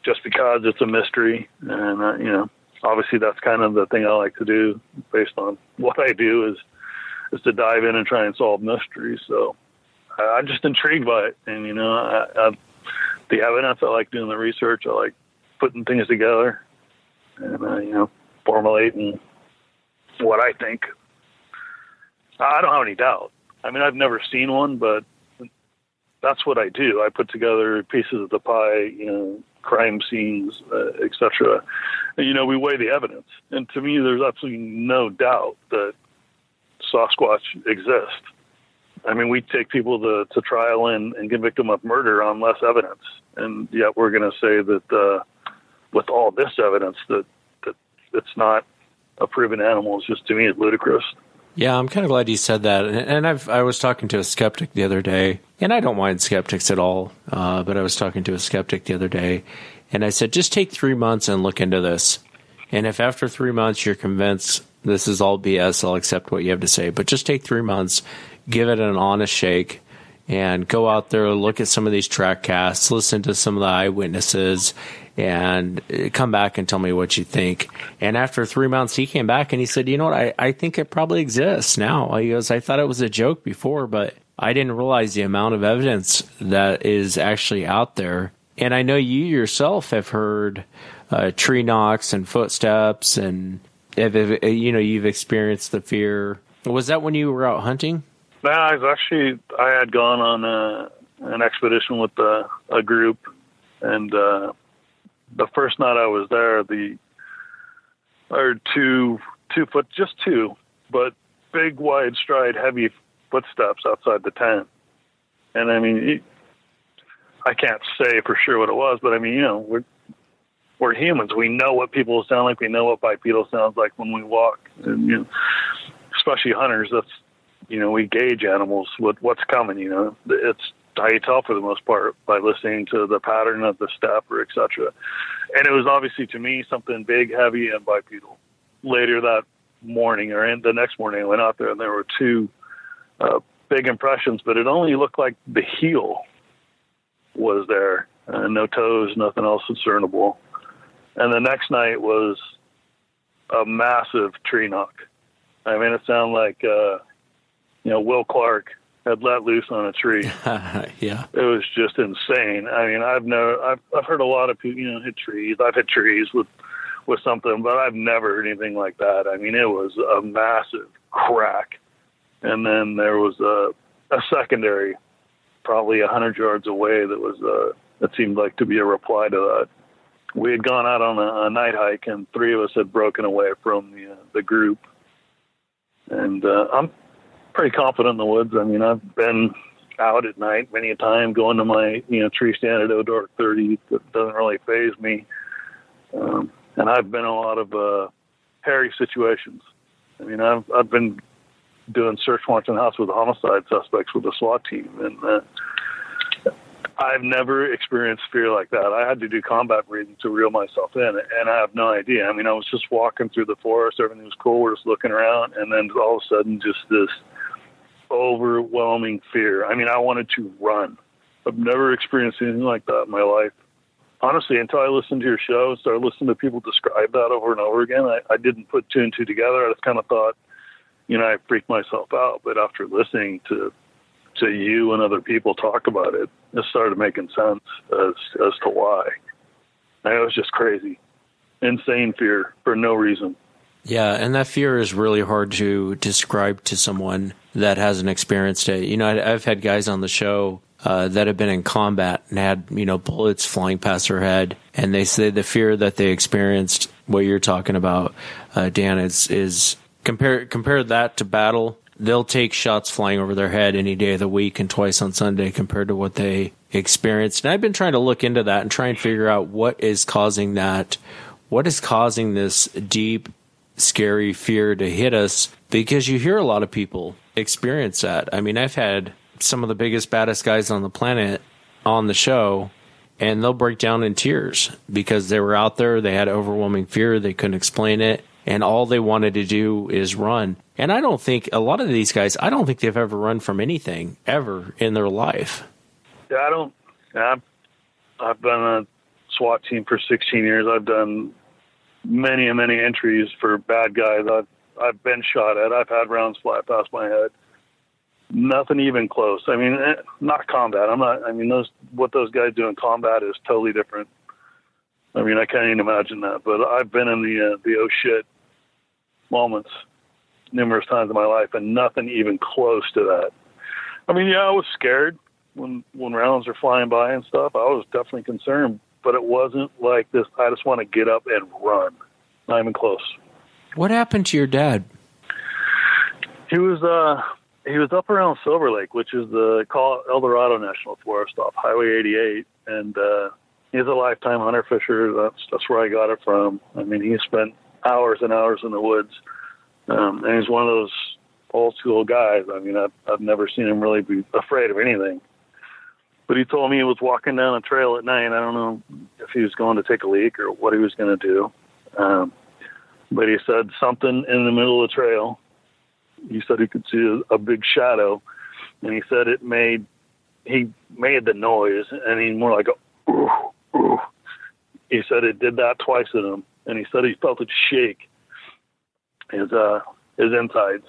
just because it's a mystery. And, uh, you know, obviously that's kind of the thing I like to do based on what I do is, is to dive in and try and solve mysteries. So I, I'm just intrigued by it. And, you know, I, I, the evidence, I like doing the research. I like putting things together and, uh, you know, formulating what I think. I don't have any doubt. I mean, I've never seen one, but that's what I do. I put together pieces of the pie, you know, crime scenes, uh, et cetera. And, you know, we weigh the evidence. And to me, there's absolutely no doubt that Sasquatch exists. I mean, we take people to, to trial and, and convict them of murder on less evidence. And yet we're going to say that uh, with all this evidence that, that it's not a proven animal. It's just, to me, it's ludicrous. Yeah, I'm kind of glad you said that. And I've, I was talking to a skeptic the other day, and I don't mind skeptics at all, uh, but I was talking to a skeptic the other day, and I said, just take three months and look into this. And if after three months you're convinced this is all B S, I'll accept what you have to say. But just take three months, give it an honest shake, and go out there, look at some of these track casts, listen to some of the eyewitnesses, and come back and tell me what you think. And after three months, he came back and he said, you know what, I, I think it probably exists now. He goes, I thought it was a joke before, but I didn't realize the amount of evidence that is actually out there. And I know you yourself have heard uh, tree knocks and footsteps, and if, if, you know, you've experienced the fear. Was that when you were out hunting? No, I was actually, I had gone on a, an expedition with a, a group, and uh, the first night I was there, the or two two foot, just two, but big, wide stride, heavy footsteps outside the tent. And I mean, it, I can't say for sure what it was, but I mean, you know, we're we're humans. We know what people sound like. We know what bipedal sounds like when we walk, and you know, especially hunters. That's You know, we gauge animals with what's coming, you know. It's how you tell for the most part by listening to the pattern of the step or et cetera. And it was obviously, to me, something big, heavy, and bipedal. Later that morning or in the next morning, I went out there and there were two uh, big impressions, but it only looked like the heel was there. Uh, no toes, nothing else discernible. And the next night was a massive tree knock. I mean, it sounded like... Uh, You know, Will Clark had let loose on a tree. Yeah, it was just insane. I mean, I've never, I've, I've heard a lot of people, you know, hit trees. I've hit trees with, with something, but I've never heard anything like that. I mean, it was a massive crack, and then there was a, a secondary, probably a hundred yards away. That was a, it seemed like to be a reply to that. We had gone out on a, a night hike, and three of us had broken away from the uh, the group, and uh, I'm. pretty confident in the woods. I mean, I've been out at night many a time, going to my, you know, tree stand at O Dark thirty. That doesn't really faze me. Um, and I've been in a lot of uh, hairy situations. I mean, I've I've been doing search warrants in the house with homicide suspects with the SWAT team, and uh, I've never experienced fear like that. I had to do combat breathing to reel myself in, and I have no idea. I mean, I was just walking through the forest. Everything was cool. We're just looking around, and then all of a sudden, just this overwhelming fear. I mean, I wanted to run. I've never experienced anything like that in my life. Honestly, until I listened to your show and started listening to people describe that over and over again, I, I didn't put two and two together. I just kind of thought, you know, I freaked myself out. But after listening to to you and other people talk about it, it started making sense as as to why. And it was just crazy. Insane fear for no reason. Yeah, and that fear is really hard to describe to someone that hasn't experienced it. You know, I've had guys on the show uh, that have been in combat and had, you know, bullets flying past their head, and they say the fear that they experienced, what you're talking about, uh, Dan, is, is compare compare that to battle. They'll take shots flying over their head any day of the week and twice on Sunday compared to what they experienced. And I've been trying to look into that and try and figure out what is causing that, what is causing this deep, scary fear to hit us, because you hear a lot of people experience that. I mean, I've had some of the biggest, baddest guys on the planet on the show, and they'll break down in tears because they were out there, they had overwhelming fear, they couldn't explain it, and all they wanted to do is run. And I don't think a lot of these guys, I don't think they've ever run from anything ever in their life. Yeah, I don't. I've, I've been a SWAT team for sixteen years. I've done many and many entries for bad guys. I've, I've been shot at. I've had rounds fly past my head. Nothing even close. I mean, not combat. I'm not, I mean, those, what those guys do in combat is totally different. I mean, I can't even imagine that, but I've been in the, uh, the oh shit moments numerous times in my life, and nothing even close to that. I mean, yeah, I was scared when, when rounds are flying by and stuff. I was definitely concerned, but it wasn't like this. I just want to get up and run. Not even close. What happened to your dad? He was, uh, He was up around Silver Lake, which is the El Dorado National Forest off Highway eighty-eight, and uh, he's a lifetime hunter fisher. That's that's where I got it from. I mean, he spent hours and hours in the woods, um, and he's one of those old school guys. I mean, I've I've never seen him really be afraid of anything. But he told me he was walking down a trail at night. I don't know if he was going to take a leak or what he was going to do, um, but he said something in the middle of the trail. He said he could see a big shadow, and he said it made, he made the noise, and he more like a, ooh, ooh. He said it did that twice at him, and he said he felt it shake his, uh, his insides.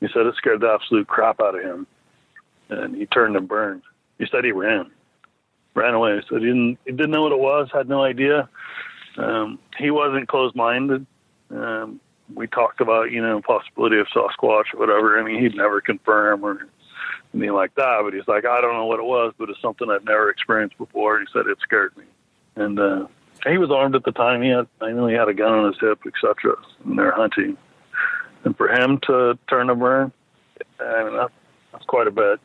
He said it scared the absolute crap out of him, and he turned and burned. He said he ran, ran away. He said he didn't, he didn't know what it was, had no idea. Um, he wasn't closed-minded. Um, We talked about, you know, possibility of Sasquatch or whatever. I mean, he'd never confirm or anything like that. But he's like, I don't know what it was, but it's something I've never experienced before. He said it scared me. And uh, he was armed at the time. He had, I know he had a gun on his hip, et cetera. And they're hunting. And for him to turn a burn, I mean, that's quite a bit.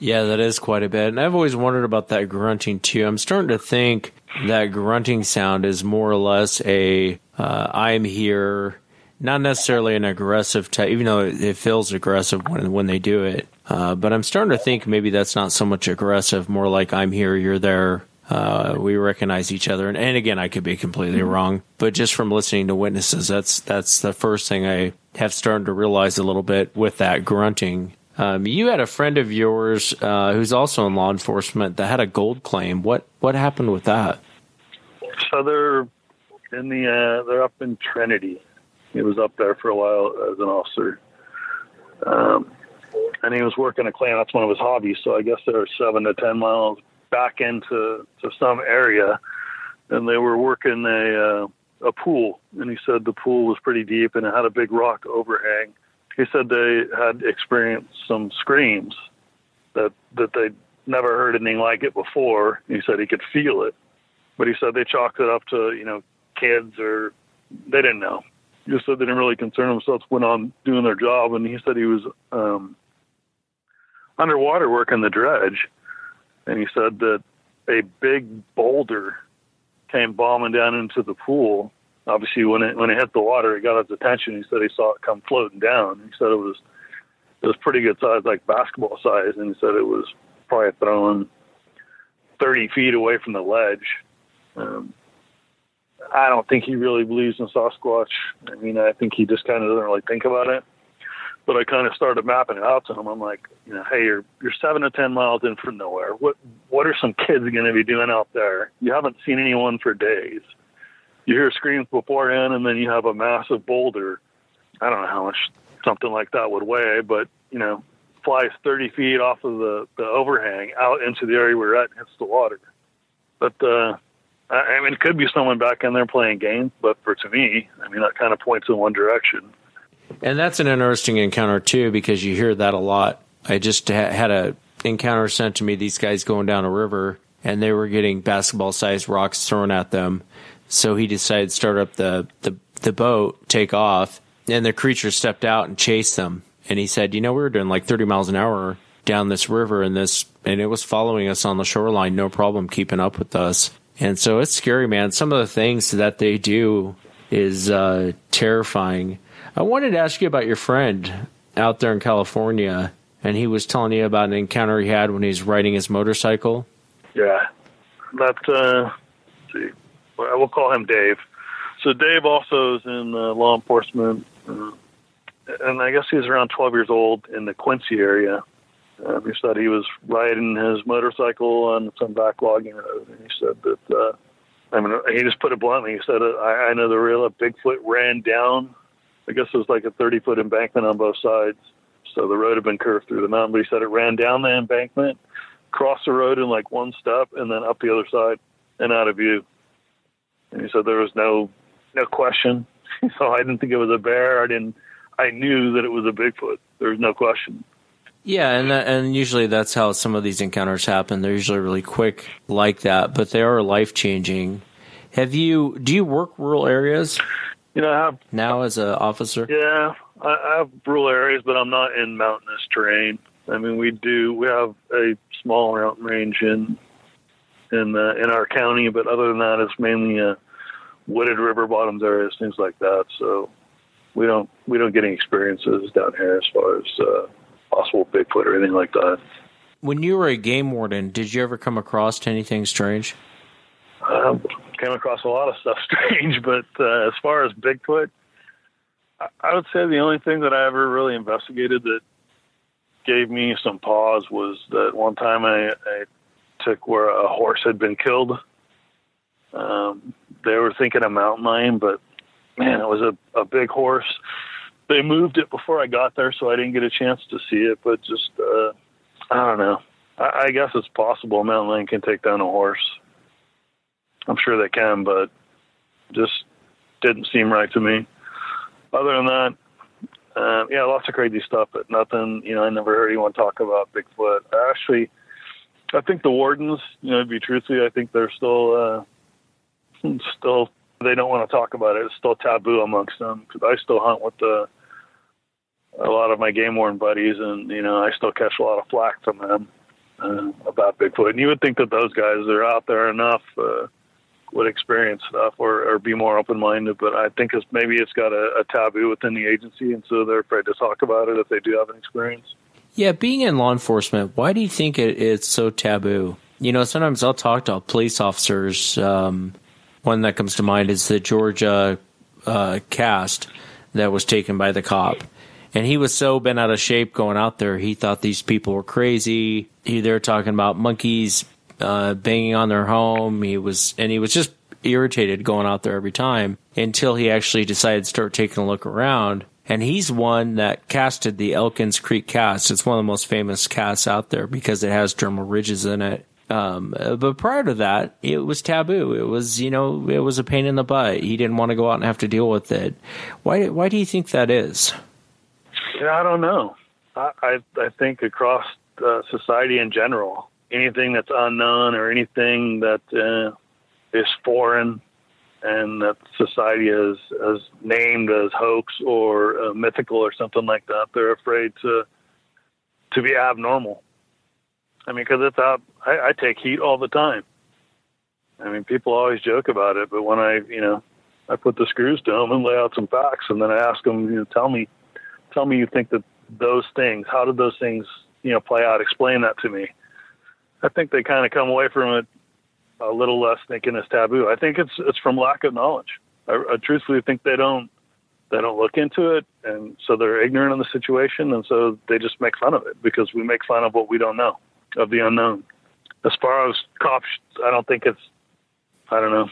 Yeah, that is quite a bit. And I've always wondered about that grunting, too. I'm starting to think that grunting sound is more or less a uh, I'm here. Not necessarily an aggressive type, even though it feels aggressive when when they do it. Uh, but I'm starting to think maybe that's not so much aggressive, more like I'm here, you're there, uh, we recognize each other. And, and again, I could be completely wrong, but just from listening to witnesses, that's that's the first thing I have started to realize a little bit with that grunting. Um, you had a friend of yours uh, who's also in law enforcement that had a gold claim. What what happened with that? So they're in the uh, they're up in Trinity. He was up there for a while as an officer. Um, and he was working a claim. That's one of his hobbies. So I guess they were seven to ten miles back into to some area. And they were working a, uh, a pool. And he said the pool was pretty deep and it had a big rock overhang. He said they had experienced some screams that, that they'd never heard anything like it before. He said he could feel it. But he said they chalked it up to, you know, kids or they didn't know. He just said they didn't really concern themselves, went on doing their job. And he said he was um, underwater working the dredge. And he said that a big boulder came bombing down into the pool. Obviously, when it when it hit the water, it got his attention. He said he saw it come floating down. He said it was it was pretty good size, like basketball size. And he said it was probably thrown thirty feet away from the ledge. Um I don't think he really believes in Sasquatch. I mean, I think he just kind of doesn't really think about it. But I kind of started mapping it out to him. I'm like, you know, hey, you're you're seven to ten miles in from nowhere. What what are some kids going to be doing out there? You haven't seen anyone for days. You hear screams beforehand, and then you have a massive boulder. I don't know how much something like that would weigh, but, you know, flies thirty feet off of the, the overhang out into the area we're at and hits the water. But, uh, I mean, it could be someone back in there playing games, but for to me, I mean, that kind of points in one direction. And that's an interesting encounter, too, because you hear that a lot. I just ha- had a encounter sent to me, these guys going down a river, and they were getting basketball-sized rocks thrown at them. So he decided to start up the, the, the boat, take off, and the creature stepped out and chased them. And he said, you know, we were doing like thirty miles an hour down this river, and this, and it was following us on the shoreline, no problem keeping up with us. And so it's scary, man. Some of the things that they do is uh, terrifying. I wanted to ask you about your friend out there in California, and he was telling you about an encounter he had when he was riding his motorcycle. Yeah. That, uh, let's see. We'll call him Dave. So Dave also is in uh, law enforcement, and I guess he was around twelve years old in the Quincy area. Uh, he said he was riding his motorcycle on some backlogging road, and he said that, uh, I mean, he just put it bluntly. He said, I, I know the real Bigfoot ran down. I guess it was like a thirty-foot embankment on both sides. So the road had been curved through the mountain, but he said it ran down the embankment, crossed the road in like one step, and then up the other side and out of view. And he said there was no no question. So I didn't think it was a bear. I didn't. I knew that it was a Bigfoot. There was no question. Yeah, and and usually that's how some of these encounters happen. They're usually really quick like that, but they are life changing. Have you? Do you work rural areas? You know, I have, now as an officer. Yeah, I, I have rural areas, but I'm not in mountainous terrain. I mean, we do. We have a small mountain range in in uh, in our county, but other than that, it's mainly a wooded river bottoms areas, things like that. So we don't we don't get any experiences down here as far as uh, possible Bigfoot or anything like that. When you were a game warden, did you ever come across anything strange? I um, came across a lot of stuff strange, but uh, as far as Bigfoot, I, I would say the only thing that I ever really investigated that gave me some pause was that one time I, I took where a horse had been killed. Um, they were thinking a mountain lion, but man, it was a, a big horse. They moved it before I got there, so I didn't get a chance to see it, but just, uh, I don't know. I, I guess it's possible a mountain lion can take down a horse. I'm sure they can, but just didn't seem right to me. Other than that, uh, yeah, lots of crazy stuff, but nothing, you know, I never heard anyone talk about Bigfoot. I actually, I think the wardens, you know, to be truthfully, I think they're still, uh, Still, they don't want to talk about it. It's still taboo amongst them because I still hunt with the, a lot of my game warden buddies, and you know I still catch a lot of flack from them uh, about Bigfoot. And you would think that those guys that are out there enough uh, would experience stuff or, or be more open minded, but I think it's maybe it's got a, a taboo within the agency, and so they're afraid to talk about it if they do have an experience. Yeah, being in law enforcement, why do you think it, it's so taboo? You know, sometimes I'll talk to police officers. Um, One that comes to mind is the Georgia uh, cast that was taken by the cop. And he was so bent out of shape going out there, he thought these people were crazy. He, they were talking about monkeys uh, banging on their home. He was, and he was just irritated going out there every time until he actually decided to start taking a look around. And he's one that casted the Elkins Creek cast. It's one of the most famous casts out there because it has dermal ridges in it. Um, but prior to that, it was taboo. It was, you know, it was a pain in the butt. He didn't want to go out and have to deal with it. Why, why do you think that is? Yeah, I don't know. I, I, I think across uh, society in general, anything that's unknown or anything that uh, is foreign and that society has, has named as hoax or uh, mythical or something like that, they're afraid to, to be abnormal. I mean, because it's out, I, I take heat all the time. I mean, people always joke about it, but when I, you know, I put the screws to them and lay out some facts, and then I ask them, you know, tell me, tell me you think that those things, how did those things, you know, play out? Explain that to me. I think they kind of come away from it a little less thinking it's taboo. I think it's it's from lack of knowledge. I, I truthfully think they don't they don't look into it, and so they're ignorant of the situation, and so they just make fun of it because we make fun of what we don't know. Of the unknown. As far as cops, I don't think it's, I don't know,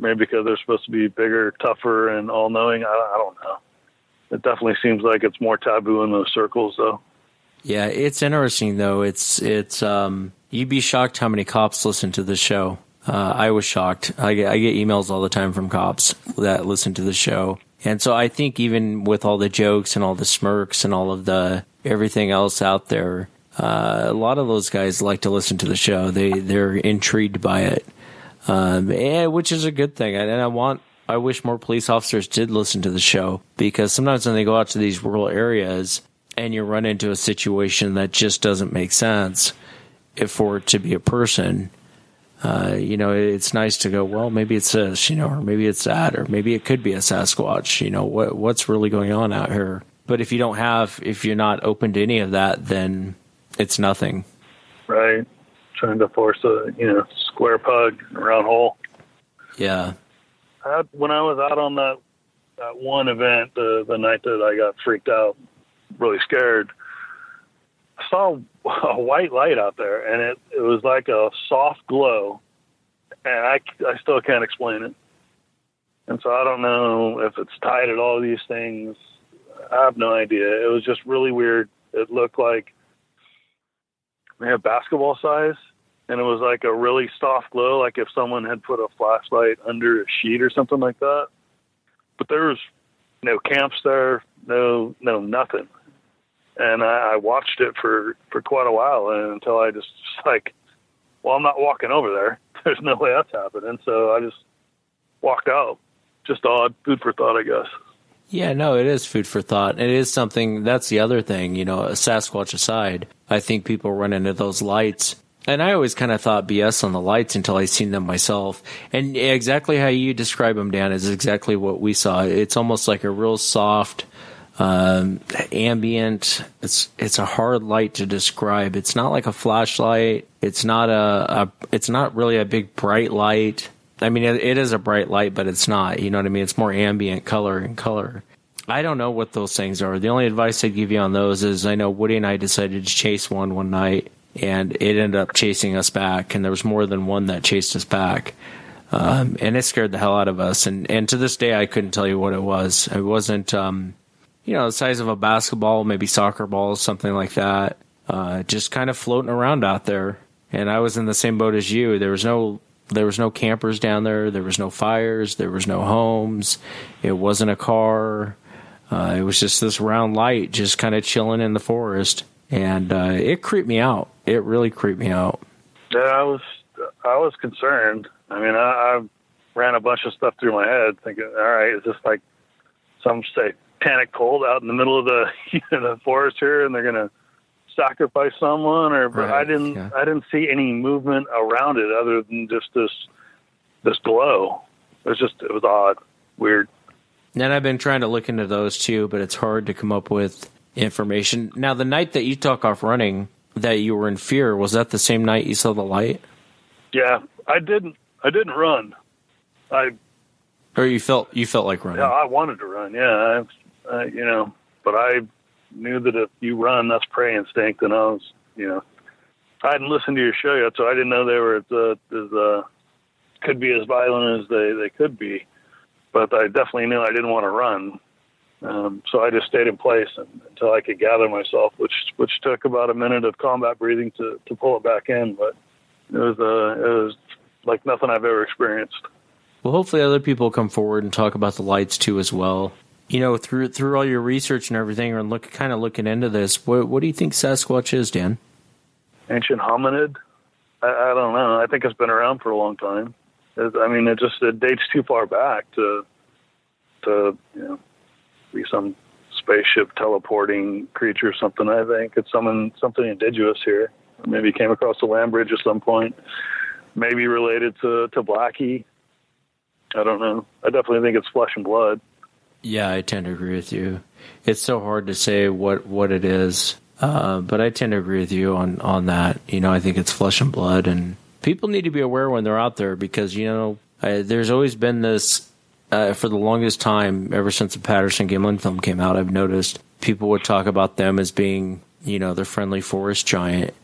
maybe because they're supposed to be bigger, tougher, and all-knowing. I, I don't know. It definitely seems like it's more taboo in those circles, though. Yeah, it's interesting, though. It's, it's um, you'd be shocked how many cops listen to this show. Uh, I was shocked. I get, I get emails all the time from cops that listen to the show. And so I think even with all the jokes and all the smirks and all of the everything else out there, Uh, a lot of those guys like to listen to the show. They, they're intrigued by it, um, and, which is a good thing. And I want, I wish more police officers did listen to the show because sometimes when they go out to these rural areas and you run into a situation that just doesn't make sense if for it to be a person, uh, you know, it's nice to go, well, maybe it's this, you know, or maybe it's that, or maybe it could be a Sasquatch, you know, what, what's really going on out here. But if you don't have, if you're not open to any of that, then it's nothing. Right. Trying to force a, you know, square peg, round hole. Yeah. out, when I was out on that, that one event, the, the night that I got freaked out, really scared, I saw a white light out there, and it, it was like a soft glow, and I, I still can't explain it. And so I don't know if it's tied at all these things. I have no idea. It was just really weird. It looked like they have basketball size, and it was like a really soft glow, like if someone had put a flashlight under a sheet or something like that. But there was no camps there, no no nothing. And I, I watched it for, for quite a while, and until I just, just like, well, I'm not walking over there. There's no way that's happening. So I just walked out. Just odd. Food for thought, I guess. Yeah, no, it is food for thought. It is something, that's the other thing, you know, Sasquatch aside, I think people run into those lights. And I always kind of thought B S on the lights until I seen them myself. And exactly how you describe them, Dan, is exactly what we saw. It's almost like a real soft, um, ambient, it's, it's a hard light to describe. It's not like a flashlight. It's not a, a it's not really a big bright light. I mean, it is a bright light, but it's not. You know what I mean? It's more ambient color and color. I don't know what those things are. The only advice I'd give you on those is I know Woody and I decided to chase one one night, and it ended up chasing us back, and there was more than one that chased us back. Um, and it scared the hell out of us. And, and to this day, I couldn't tell you what it was. It wasn't, um, you know, the size of a basketball, maybe soccer balls, something like that, uh, just kind of floating around out there. And I was in the same boat as you. There was no... There was no campers down there. There was no fires. There was no homes. It wasn't a car. Uh, it was just this round light just kind of chilling in the forest. And uh, it creeped me out. It really creeped me out. Yeah, I was I was concerned. I mean, I, I ran a bunch of stuff through my head thinking, all right, is this like some satanic cult out in the middle of the, you know, the forest here, and they're going to sacrifice someone? Or but right, I didn't yeah. I didn't see any movement around it other than just this this glow. It was just it was odd, weird. And I've been trying to look into those too, but it's hard to come up with information. Now, the night that you took off running, that you were in fear, was that the same night you saw the light? Yeah, I didn't I didn't run. I or you felt you felt like running. Yeah, I wanted to run. Yeah, I, I you know, but I knew that if you run, that's prey instinct. And I was, you know, I hadn't listened to your show yet, so I didn't know they were as, uh, as uh, could be as violent as they, they could be. But I definitely knew I didn't want to run. Um, so I just stayed in place until I could gather myself, which which took about a minute of combat breathing to, to pull it back in. But it was, uh, it was like nothing I've ever experienced. Well, hopefully other people come forward and talk about the lights too as well. You know, through through all your research and everything, and look, kind of looking into this, what, what do you think Sasquatch is, Dan? Ancient hominid? I, I don't know. I think it's been around for a long time. It, I mean, it just it dates too far back to to you know, be some spaceship teleporting creature or something. I think it's someone something indigenous here. Maybe came across the land bridge at some point. Maybe related to to Blackie. I don't know. I definitely think it's flesh and blood. Yeah, I tend to agree with you. It's so hard to say what, what it is, uh, but I tend to agree with you on, on that. You know, I think it's flesh and blood, and people need to be aware when they're out there because, you know, I, there's always been this, uh, for the longest time, ever since the Patterson-Gimlin film came out, I've noticed people would talk about them as being, you know, the friendly forest giant,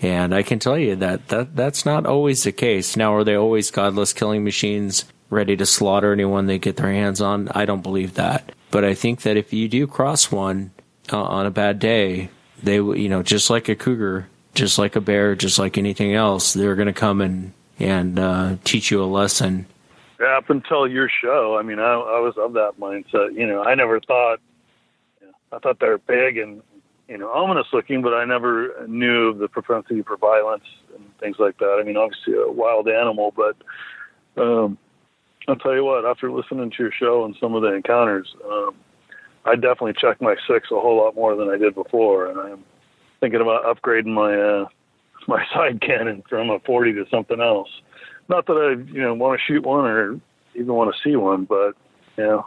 and I can tell you that, that that's not always the case. Now, are they always godless killing machines ready to slaughter anyone they get their hands on? I don't believe that. But I think that if you do cross one uh, on a bad day, they, you know, just like a cougar, just like a bear, just like anything else, they're going to come and, and uh, teach you a lesson. Yeah, up until your show, I mean, I, I was of that mindset. You know, I never thought, you know, I thought they were big and, you know, ominous looking, but I never knew of the propensity for violence and things like that. I mean, obviously a wild animal, but, um, I'll tell you what, after listening to your show and some of the encounters, um, I definitely checked my six a whole lot more than I did before, and I'm thinking about upgrading my uh, my side cannon from a forty to something else. Not that I you know want to shoot one or even want to see one, but you know,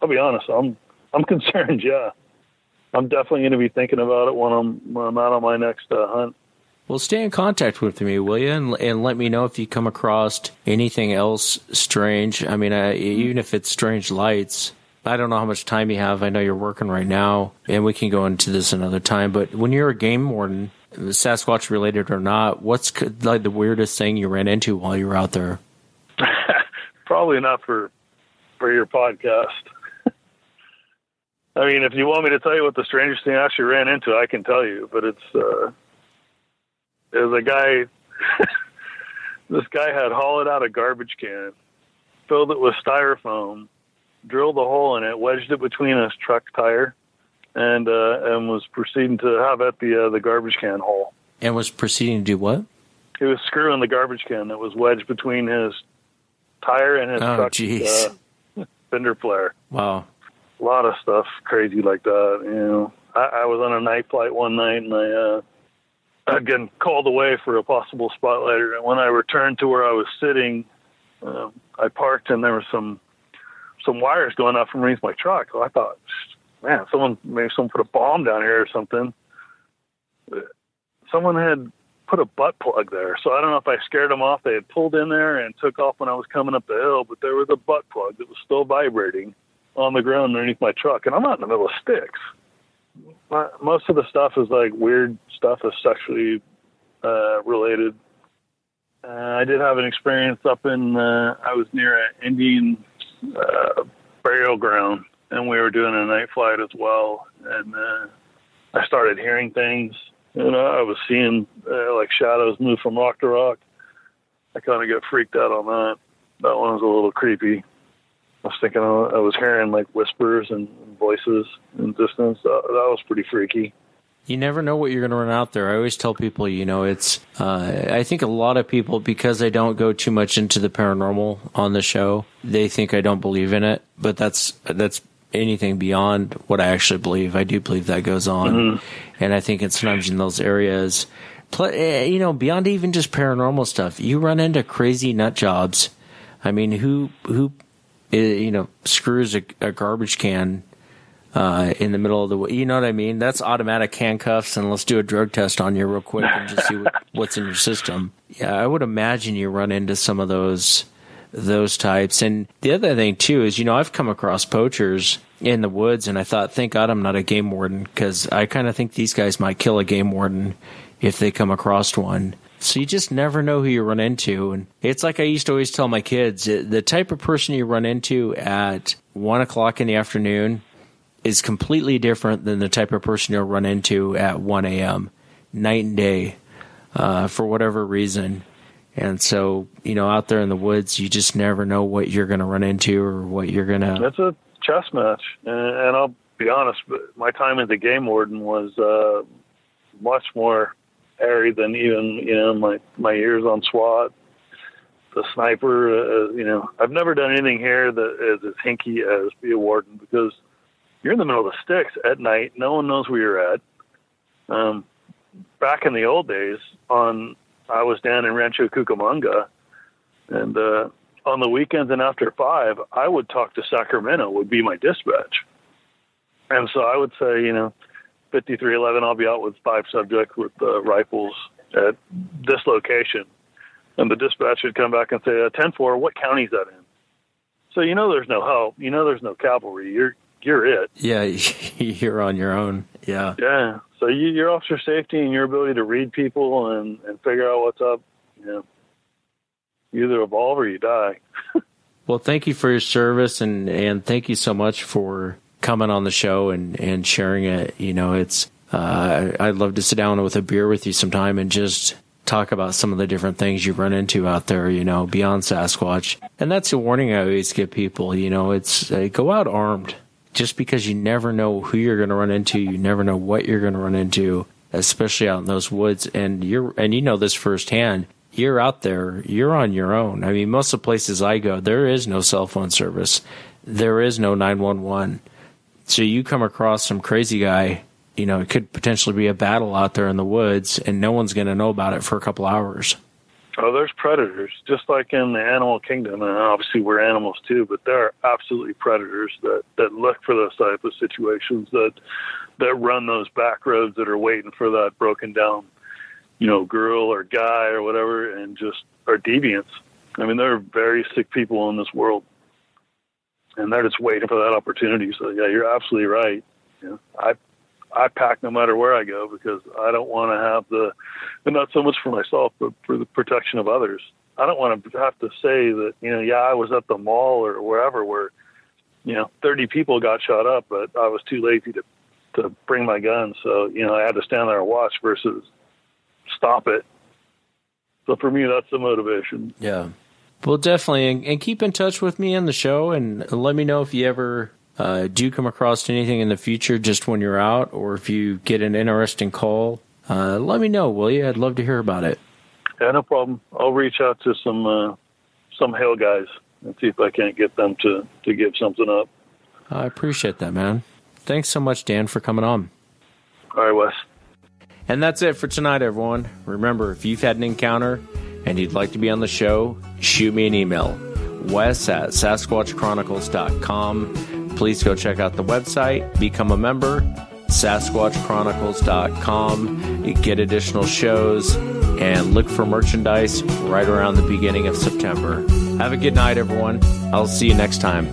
I'll be honest, I'm I'm concerned. Yeah, I'm definitely going to be thinking about it when I'm when I'm out on my next uh, hunt. Well, stay in contact with me, will you? And, and let me know if you come across anything else strange. I mean, I, even if it's strange lights. I don't know how much time you have. I know you're working right now, and we can go into this another time. But when you're a game warden, Sasquatch-related or not, what's like the weirdest thing you ran into while you were out there? Probably not for for your podcast. I mean, if you want me to tell you what the strangest thing I actually ran into, I can tell you. But it's uh, there's a guy. This guy had hauled out a garbage can, filled it with styrofoam, drilled a hole in it, wedged it between his truck tire, and uh, and was proceeding to have at the uh, the garbage can hole. And was proceeding to do what? He was screwing the garbage can that was wedged between his tire and his oh, truck geez. Uh, fender flare. Wow. A lot of stuff crazy like that, you know. I, I was on a night flight one night, and I, uh, I'd gotten called away for a possible spotlighter, and when I returned to where I was sitting, uh, I parked, and there were some some wires going out from underneath my truck. So I thought, man, someone maybe someone put a bomb down here or something. Someone had put a butt plug there. So I don't know if I scared them off. They had pulled in there and took off when I was coming up the hill, but there was a butt plug that was still vibrating on the ground underneath my truck. And I'm out in the middle of sticks. My, most of the stuff is like weird stuff that's sexually uh, related. Uh, I did have an experience up in, uh, I was near an Indian Uh, burial ground, and we were doing a night flight as well, and uh, I started hearing things. You know, I was seeing uh, like shadows move from rock to rock. I kind of got freaked out on that. That one was a little creepy. I was thinking I was hearing like whispers and voices in distance. Uh, that was pretty freaky. You never know what you're going to run out there. I always tell people, you know, it's, uh, I think a lot of people, because I don't go too much into the paranormal on the show, they think I don't believe in it, but that's, that's anything beyond what I actually believe. I do believe that goes on. Mm-hmm. And I think it's sometimes in those areas, you know, beyond even just paranormal stuff, you run into crazy nut jobs. I mean, who, who, you know, screws a, a garbage can Uh, in the middle of the way, you know what I mean? That's automatic handcuffs, and let's do a drug test on you real quick and just see what, what's in your system. Yeah, I would imagine you run into some of those those types. And the other thing, too, is, you know, I've come across poachers in the woods, and I thought, thank God I'm not a game warden, because I kind of think these guys might kill a game warden if they come across one. So you just never know who you run into. And it's like I used to always tell my kids, the type of person you run into at one o'clock in the afternoon is completely different than the type of person you'll run into at one a.m., night and day, uh, for whatever reason. And so, you know, out there in the woods, you just never know what you're going to run into or what you're going to... That's a chess match. And, and I'll be honest, my time as a game warden was uh, much more airy than even, you know, my, my years on SWAT. The sniper, uh, you know, I've never done anything here that is as hinky as be a warden, because you're in the middle of the sticks at night. No one knows where you're at. Um, back in the old days, on I was down in Rancho Cucamonga, and uh, on the weekends and after five, I would talk to Sacramento, would be my dispatch. And so I would say, you know, fifty-three eleven, I'll be out with five subjects with uh, rifles at this location. And the dispatch would come back and say, uh, ten four, what county's that in? So you know there's no help. You know there's no cavalry. You're You're it. Yeah, you're on your own. Yeah. Yeah. So you, your officer safety and your ability to read people and, and figure out what's up, you know, you either evolve or you die. Well, thank you for your service, and, and thank you so much for coming on the show and, and sharing it. You know, it's uh, I'd love to sit down with a beer with you sometime and just talk about some of the different things you run into out there, you know, beyond Sasquatch. And that's a warning I always give people, you know, it's uh, go out armed. Just because you never know who you're going to run into, you never know what you're going to run into, especially out in those woods. And you're, and you know this firsthand. You're out there. You're on your own. I mean, most of the places I go, there is no cell phone service. There is no nine one one. So you come across some crazy guy, you know, it could potentially be a battle out there in the woods, and no one's going to know about it for a couple hours. Oh, there's predators, just like in the animal kingdom, and obviously we're animals too, but there are absolutely predators that, that look for those type of situations, that that run those back roads that are waiting for that broken down you know, girl or guy or whatever, and just are deviants. I mean, there are very sick people in this world, and they're just waiting for that opportunity. So, yeah, you're absolutely right. Yeah. I I pack no matter where I go because I don't want to have the, and not so much for myself, but for the protection of others. I don't want to have to say that, you know, yeah, I was at the mall or wherever where, you know, thirty people got shot up, but I was too lazy to, to bring my gun. So, you know, I had to stand there and watch versus stop it. So for me, that's the motivation. Yeah. Well, definitely. And, and keep in touch with me on the show and let me know if you ever uh, do come across anything in the future just when you're out, or if you get an interesting call, uh, let me know, will you? I'd love to hear about it. Yeah, no problem. I'll reach out to some uh, some hail guys and see if I can't get them to, to give something up. I appreciate that, man. Thanks so much, Dan, for coming on. All right, Wes. And that's it for tonight, everyone. Remember, if you've had an encounter and you'd like to be on the show, shoot me an email, Wes at Sasquatch Chronicles dot com. Please go check out the website, become a member, Sasquatch Chronicles dot com. You get additional shows and look for merchandise right around the beginning of September. Have a good night, everyone. I'll see you next time.